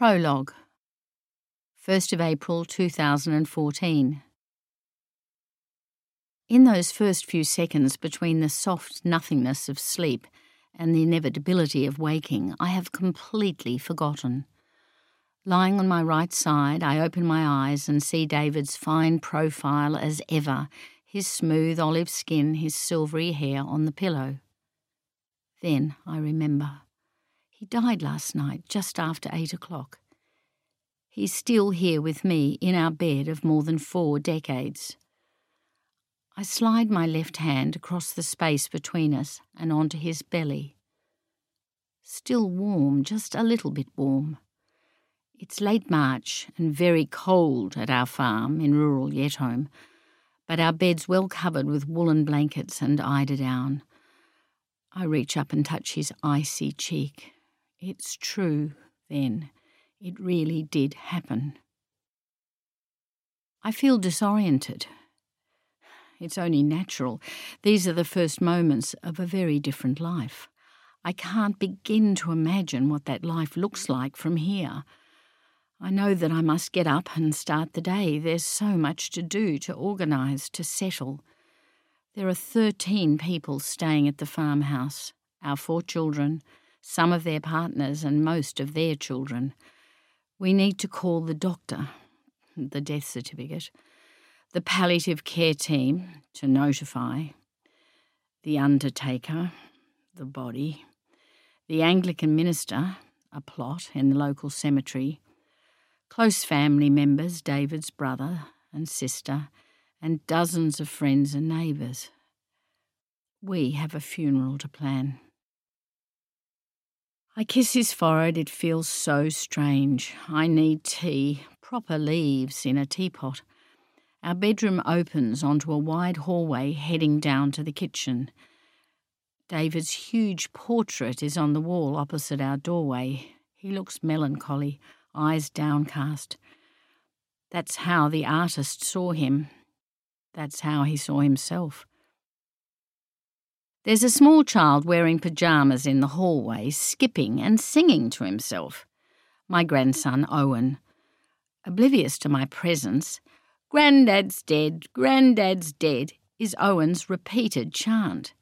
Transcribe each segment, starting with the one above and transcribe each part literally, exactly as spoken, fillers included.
Prologue, first of April two thousand fourteen. In those first few seconds between the soft nothingness of sleep and the inevitability of waking, I have completely forgotten. Lying on my right side, I open my eyes and see David's fine profile as ever, his smooth olive skin, his silvery hair on the pillow. Then I remember. He died last night, just after eight o'clock. He's still here with me in our bed of more than four decades. I slide my left hand across the space between us and onto his belly. Still warm, just a little bit warm. It's late March and very cold at our farm in rural Yetholm, but our bed's well covered with woolen blankets and eiderdown. I reach up and touch his icy cheek. It's true, then. It really did happen. I feel disoriented. It's only natural. These are the first moments of a very different life. I can't begin to imagine what that life looks like from here. I know that I must get up and start the day. There's so much to do, to organise, to settle. There are thirteen people staying at the farmhouse, our four children, some of their partners and most of their children. We need to call the doctor, the death certificate, the palliative care team to notify, the undertaker, the body, the Anglican minister, a plot in the local cemetery, close family members, David's brother and sister, and dozens of friends and neighbours. We have a funeral to plan. I kiss his forehead. It feels so strange. I need tea, proper leaves in a teapot. Our bedroom opens onto a wide hallway heading down to the kitchen. David's huge portrait is on the wall opposite our doorway. He looks melancholy, eyes downcast. That's how the artist saw him. That's how he saw himself. There's a small child wearing pyjamas in the hallway, skipping and singing to himself. My grandson, Owen, oblivious to my presence, "Granddad's dead, Granddad's dead," is Owen's repeated chant.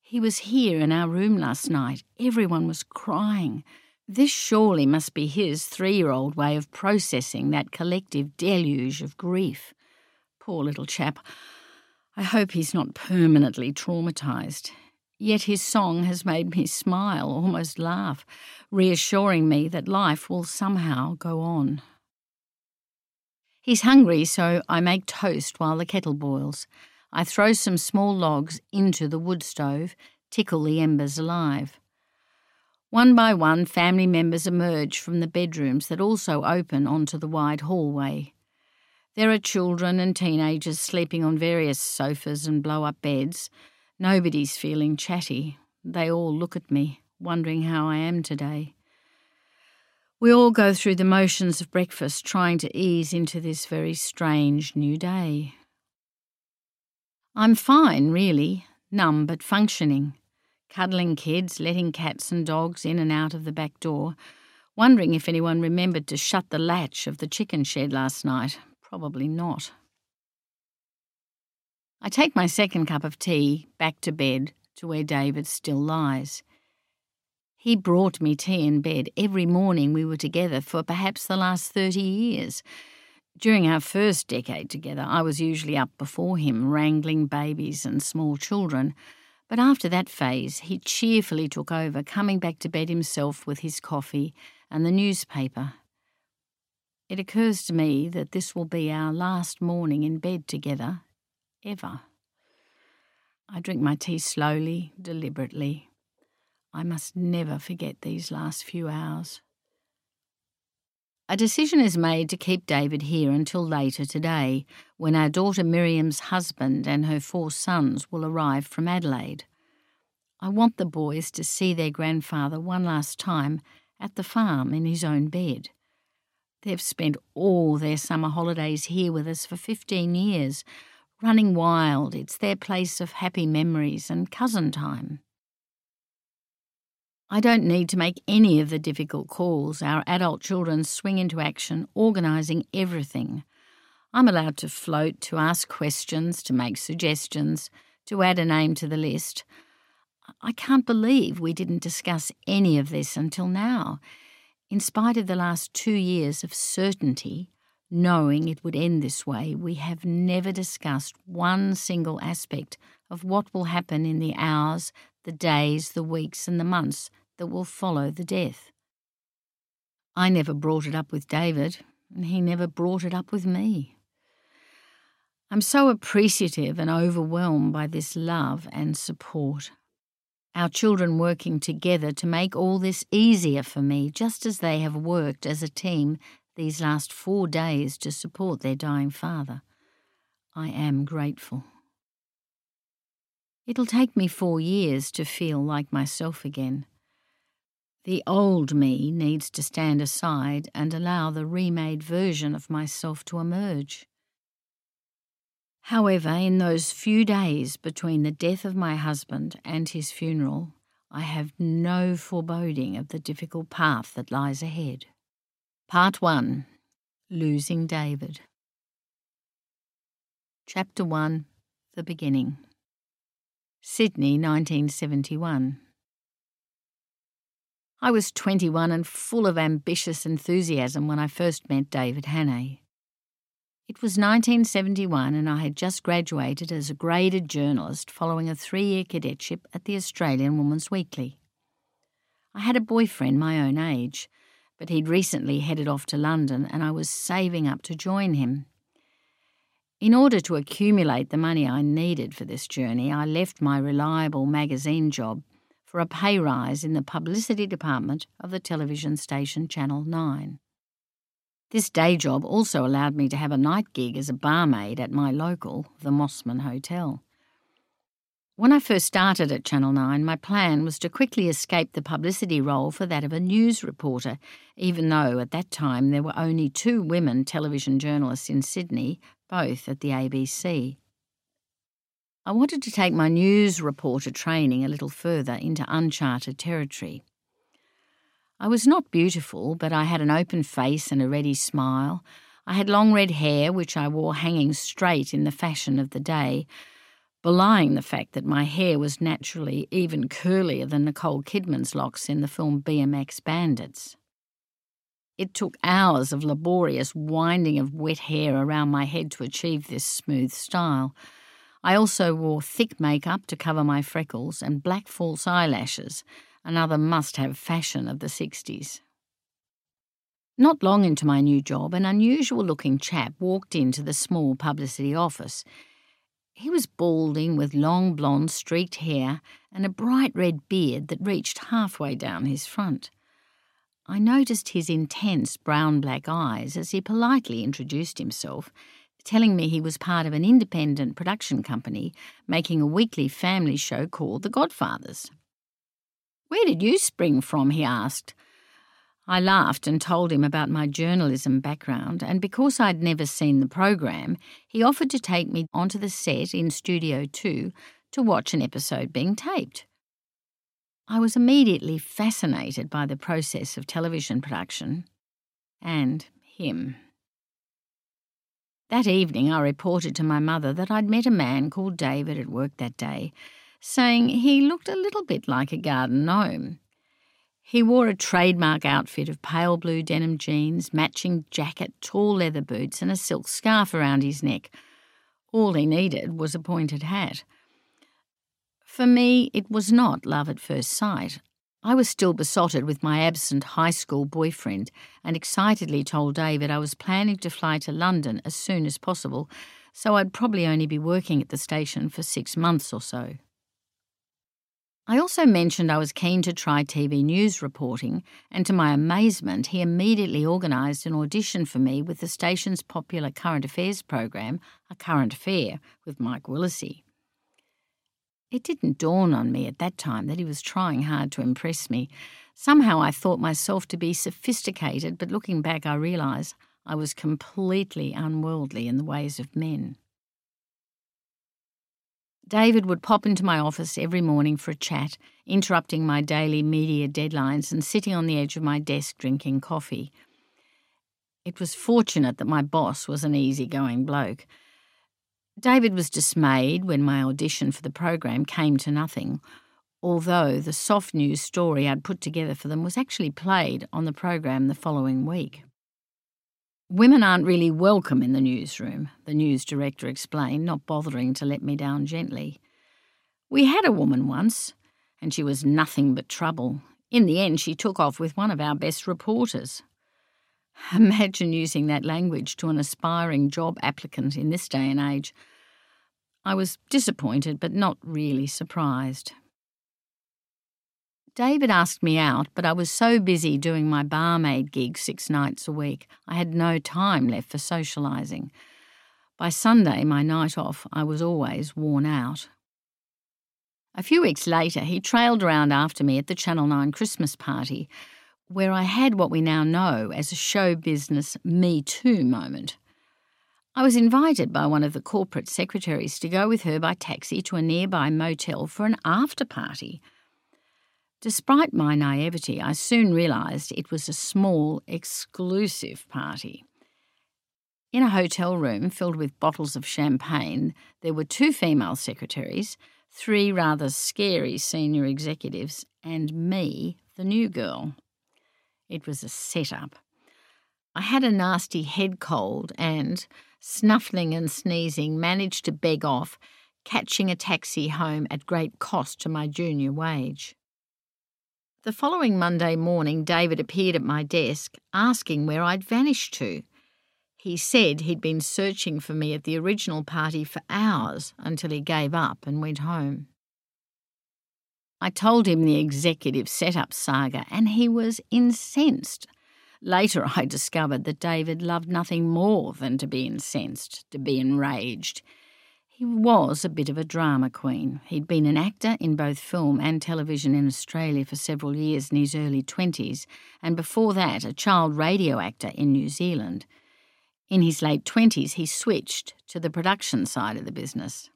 He was here in our room last night. Everyone was crying. This surely must be his three-year-old way of processing that collective deluge of grief. Poor little chap. I hope he's not permanently traumatised. Yet his song has made me smile, almost laugh, reassuring me that life will somehow go on. He's hungry, so I make toast while the kettle boils. I throw some small logs into the wood stove, tickle the embers alive. One by one, family members emerge from the bedrooms that also open onto the wide hallway. There are children and teenagers sleeping on various sofas and blow-up beds. Nobody's feeling chatty. They all look at me, wondering how I am today. We all go through the motions of breakfast, trying to ease into this very strange new day. I'm fine, really, numb but functioning. Cuddling kids, letting cats and dogs in and out of the back door, wondering if anyone remembered to shut the latch of the chicken shed last night. Probably not. I take my second cup of tea back to bed to where David still lies. He brought me tea in bed every morning we were together for perhaps the last thirty years. During our first decade together, I was usually up before him, wrangling babies and small children. But after that phase, he cheerfully took over, coming back to bed himself with his coffee and the newspaper. It occurs to me that this will be our last morning in bed together, ever. I drink my tea slowly, deliberately. I must never forget these last few hours. A decision is made to keep David here until later today, when our daughter Miriam's husband and her four sons will arrive from Adelaide. I want the boys to see their grandfather one last time at the farm in his own bed. They've spent all their summer holidays here with us for fifteen years, running wild. It's their place of happy memories and cousin time. I don't need to make any of the difficult calls. Our adult children swing into action, organising everything. I'm allowed to float, to ask questions, to make suggestions, to add a name to the list. I can't believe we didn't discuss any of this until now, in spite of the last two years of certainty, knowing it would end this way. We have never discussed one single aspect of what will happen in the hours, the days, the weeks and the months that will follow the death. I never brought it up with David, and he never brought it up with me. I'm so appreciative and overwhelmed by this love and support. Our children working together to make all this easier for me, just as they have worked as a team these last four days to support their dying father. I am grateful. It'll take me four years to feel like myself again. The old me needs to stand aside and allow the remade version of myself to emerge. However, in those few days between the death of my husband and his funeral, I have no foreboding of the difficult path that lies ahead. Part one. Losing David. Chapter one. The Beginning. Sydney, nineteen seventy-one. I was twenty-one and full of ambitious enthusiasm when I first met David Hannay. It was nineteen seventy-one and I had just graduated as a graded journalist following a three-year cadetship at the Australian Woman's Weekly. I had a boyfriend my own age, but he'd recently headed off to London and I was saving up to join him. In order to accumulate the money I needed for this journey, I left my reliable magazine job for a pay rise in the publicity department of the television station Channel Nine. This day job also allowed me to have a night gig as a barmaid at my local, the Mossman Hotel. When I first started at Channel Nine, my plan was to quickly escape the publicity role for that of a news reporter, even though at that time there were only two women television journalists in Sydney, both at the A B C. I wanted to take my news reporter training a little further into uncharted territory. I was not beautiful, but I had an open face and a ready smile. I had long red hair, which I wore hanging straight in the fashion of the day, belying the fact that my hair was naturally even curlier than Nicole Kidman's locks in the film B M X Bandits. It took hours of laborious winding of wet hair around my head to achieve this smooth style. I also wore thick makeup to cover my freckles and black false eyelashes, another must-have fashion of the sixties. Not long into my new job, an unusual-looking chap walked into the small publicity office. He was balding with long blonde streaked hair and a bright red beard that reached halfway down his front. I noticed his intense brown-black eyes as he politely introduced himself, telling me he was part of an independent production company making a weekly family show called The Godfathers. "Where did you spring from?" he asked. I laughed and told him about my journalism background, and because I'd never seen the program, he offered to take me onto the set in Studio two to watch an episode being taped. I was immediately fascinated by the process of television production and him. That evening I reported to my mother that I'd met a man called David at work that day, saying he looked a little bit like a garden gnome. He wore a trademark outfit of pale blue denim jeans, matching jacket, tall leather boots and a silk scarf around his neck. All he needed was a pointed hat. For me, it was not love at first sight. I was still besotted with my absent high school boyfriend and excitedly told David I was planning to fly to London as soon as possible, so I'd probably only be working at the station for six months or so. I also mentioned I was keen to try T V news reporting, and to my amazement he immediately organised an audition for me with the station's popular current affairs program, A Current Affair, with Mike Willesee. It didn't dawn on me at that time that he was trying hard to impress me. Somehow I thought myself to be sophisticated, but looking back I realise I was completely unworldly in the ways of men. David would pop into my office every morning for a chat, interrupting my daily media deadlines and sitting on the edge of my desk drinking coffee. It was fortunate that my boss was an easygoing bloke. David was dismayed when my audition for the program came to nothing, although the soft news story I'd put together for them was actually played on the program the following week. Women aren't really welcome in the newsroom, the news director explained, not bothering to let me down gently. We had a woman once, and she was nothing but trouble. In the end, she took off with one of our best reporters. Imagine using that language to an aspiring job applicant in this day and age. I was disappointed but not really surprised. David asked me out, but I was so busy doing my barmaid gig six nights a week, I had no time left for socialising. By Sunday, my night off, I was always worn out. A few weeks later, he trailed around after me at the Channel Nine Christmas party, where I had what we now know as a show business Me Too moment. I was invited by one of the corporate secretaries to go with her by taxi to a nearby motel for an after-party. Despite my naivety, I soon realised it was a small, exclusive party. In a hotel room filled with bottles of champagne, there were two female secretaries, three rather scary senior executives, and me, the new girl. It was a setup. I had a nasty head cold and, snuffling and sneezing, managed to beg off, catching a taxi home at great cost to my junior wage. The following Monday morning, David appeared at my desk, asking where I'd vanished to. He said he'd been searching for me at the original party for hours until he gave up and went home. I told him the executive setup saga, and he was incensed. Later, I discovered that David loved nothing more than to be incensed, to be enraged. He was a bit of a drama queen. He'd been an actor in both film and television in Australia for several years in his early twenties, and before that, a child radio actor in New Zealand. In his late twenties, he switched to the production side of the business.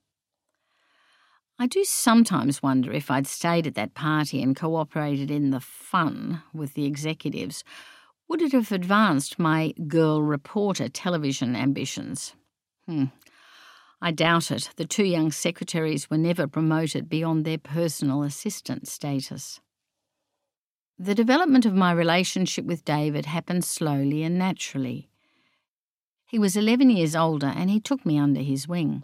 I do sometimes wonder if I'd stayed at that party and cooperated in the fun with the executives, would it have advanced my girl reporter television ambitions? Hmm. I doubt it. The two young secretaries were never promoted beyond their personal assistant status. The development of my relationship with David happened slowly and naturally. He was eleven years older and he took me under his wing.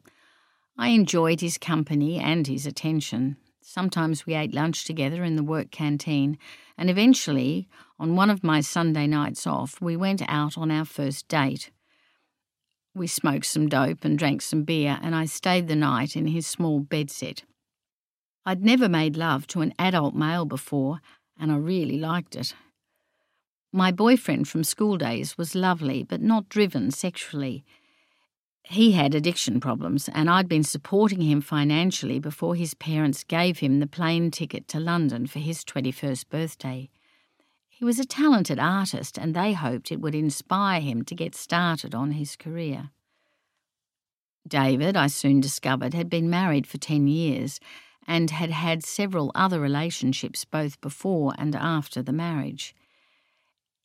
I enjoyed his company and his attention. Sometimes we ate lunch together in the work canteen, and eventually, on one of my Sunday nights off, we went out on our first date. We smoked some dope and drank some beer, and I stayed the night in his small bedsit. I'd never made love to an adult male before, and I really liked it. My boyfriend from school days was lovely, but not driven sexually. He had addiction problems, and I'd been supporting him financially before his parents gave him the plane ticket to London for his twenty-first birthday. He was a talented artist, and they hoped it would inspire him to get started on his career. David, I soon discovered, had been married for ten years and had had several other relationships both before and after the marriage.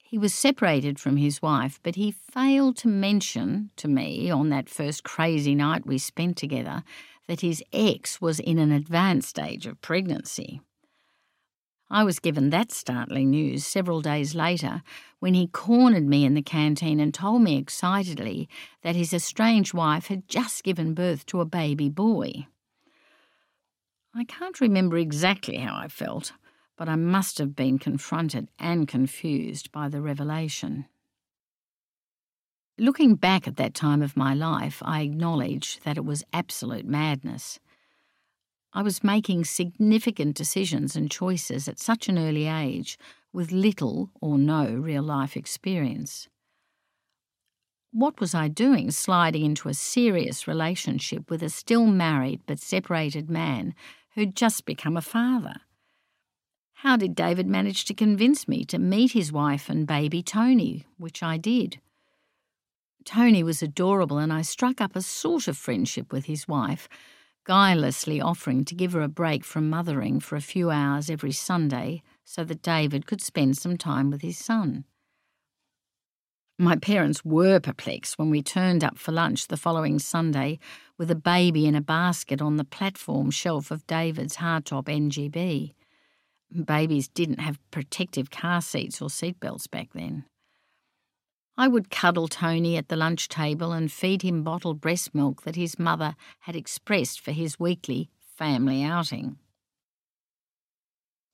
He was separated from his wife, but he failed to mention to me on that first crazy night we spent together that his ex was in an advanced stage of pregnancy. I was given that startling news several days later when he cornered me in the canteen and told me excitedly that his estranged wife had just given birth to a baby boy. I can't remember exactly how I felt, but I must have been confronted and confused by the revelation. Looking back at that time of my life, I acknowledge that it was absolute madness. I was making significant decisions and choices at such an early age with little or no real-life experience. What was I doing sliding into a serious relationship with a still married but separated man who'd just become a father? How did David manage to convince me to meet his wife and baby Tony, which I did? Tony was adorable, and I struck up a sort of friendship with his wife, guilelessly offering to give her a break from mothering for a few hours every Sunday so that David could spend some time with his son. My parents were perplexed when we turned up for lunch the following Sunday with a baby in a basket on the platform shelf of David's hardtop M G B. Babies didn't have protective car seats or seatbelts back then. I would cuddle Tony at the lunch table and feed him bottled breast milk that his mother had expressed for his weekly family outing.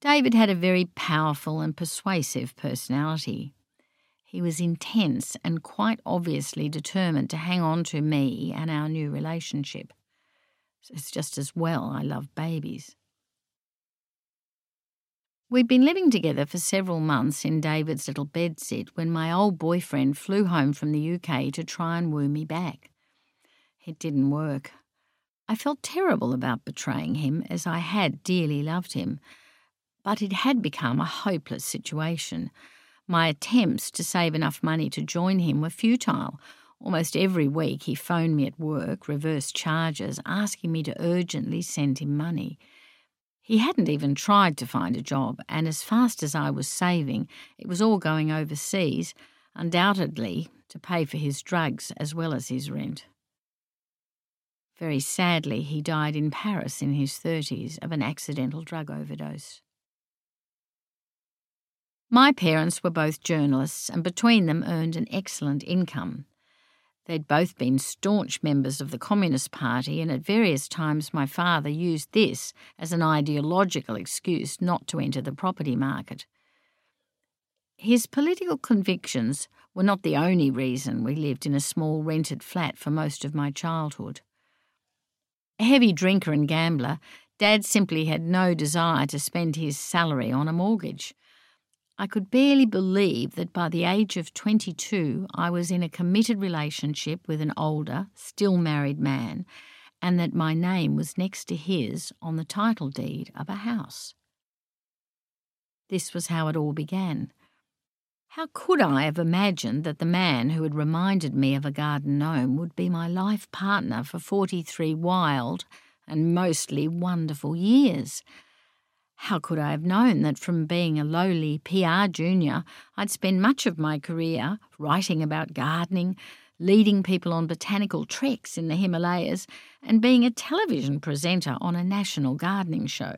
David had a very powerful and persuasive personality. He was intense and quite obviously determined to hang on to me and our new relationship. It's just as well I love babies. We'd been living together for several months in David's little bedsit when my old boyfriend flew home from the U K to try and woo me back. It didn't work. I felt terrible about betraying him, as I had dearly loved him, but it had become a hopeless situation. My attempts to save enough money to join him were futile. Almost every week he phoned me at work, reverse charges, asking me to urgently send him money. He hadn't even tried to find a job, and as fast as I was saving, it was all going overseas, undoubtedly to pay for his drugs as well as his rent. Very sadly, he died in Paris in his thirties of an accidental drug overdose. My parents were both journalists, and between them earned an excellent income. They'd both been staunch members of the Communist Party, and at various times my father used this as an ideological excuse not to enter the property market. His political convictions were not the only reason we lived in a small rented flat for most of my childhood. A heavy drinker and gambler, Dad simply had no desire to spend his salary on a mortgage. I could barely believe that by the age of twenty-two I was in a committed relationship with an older, still married man, and that my name was next to his on the title deed of a house. This was how it all began. How could I have imagined that the man who had reminded me of a garden gnome would be my life partner for forty-three wild and mostly wonderful years? How could I have known that from being a lowly P R junior, I'd spend much of my career writing about gardening, leading people on botanical treks in the Himalayas, and being a television presenter on a national gardening show?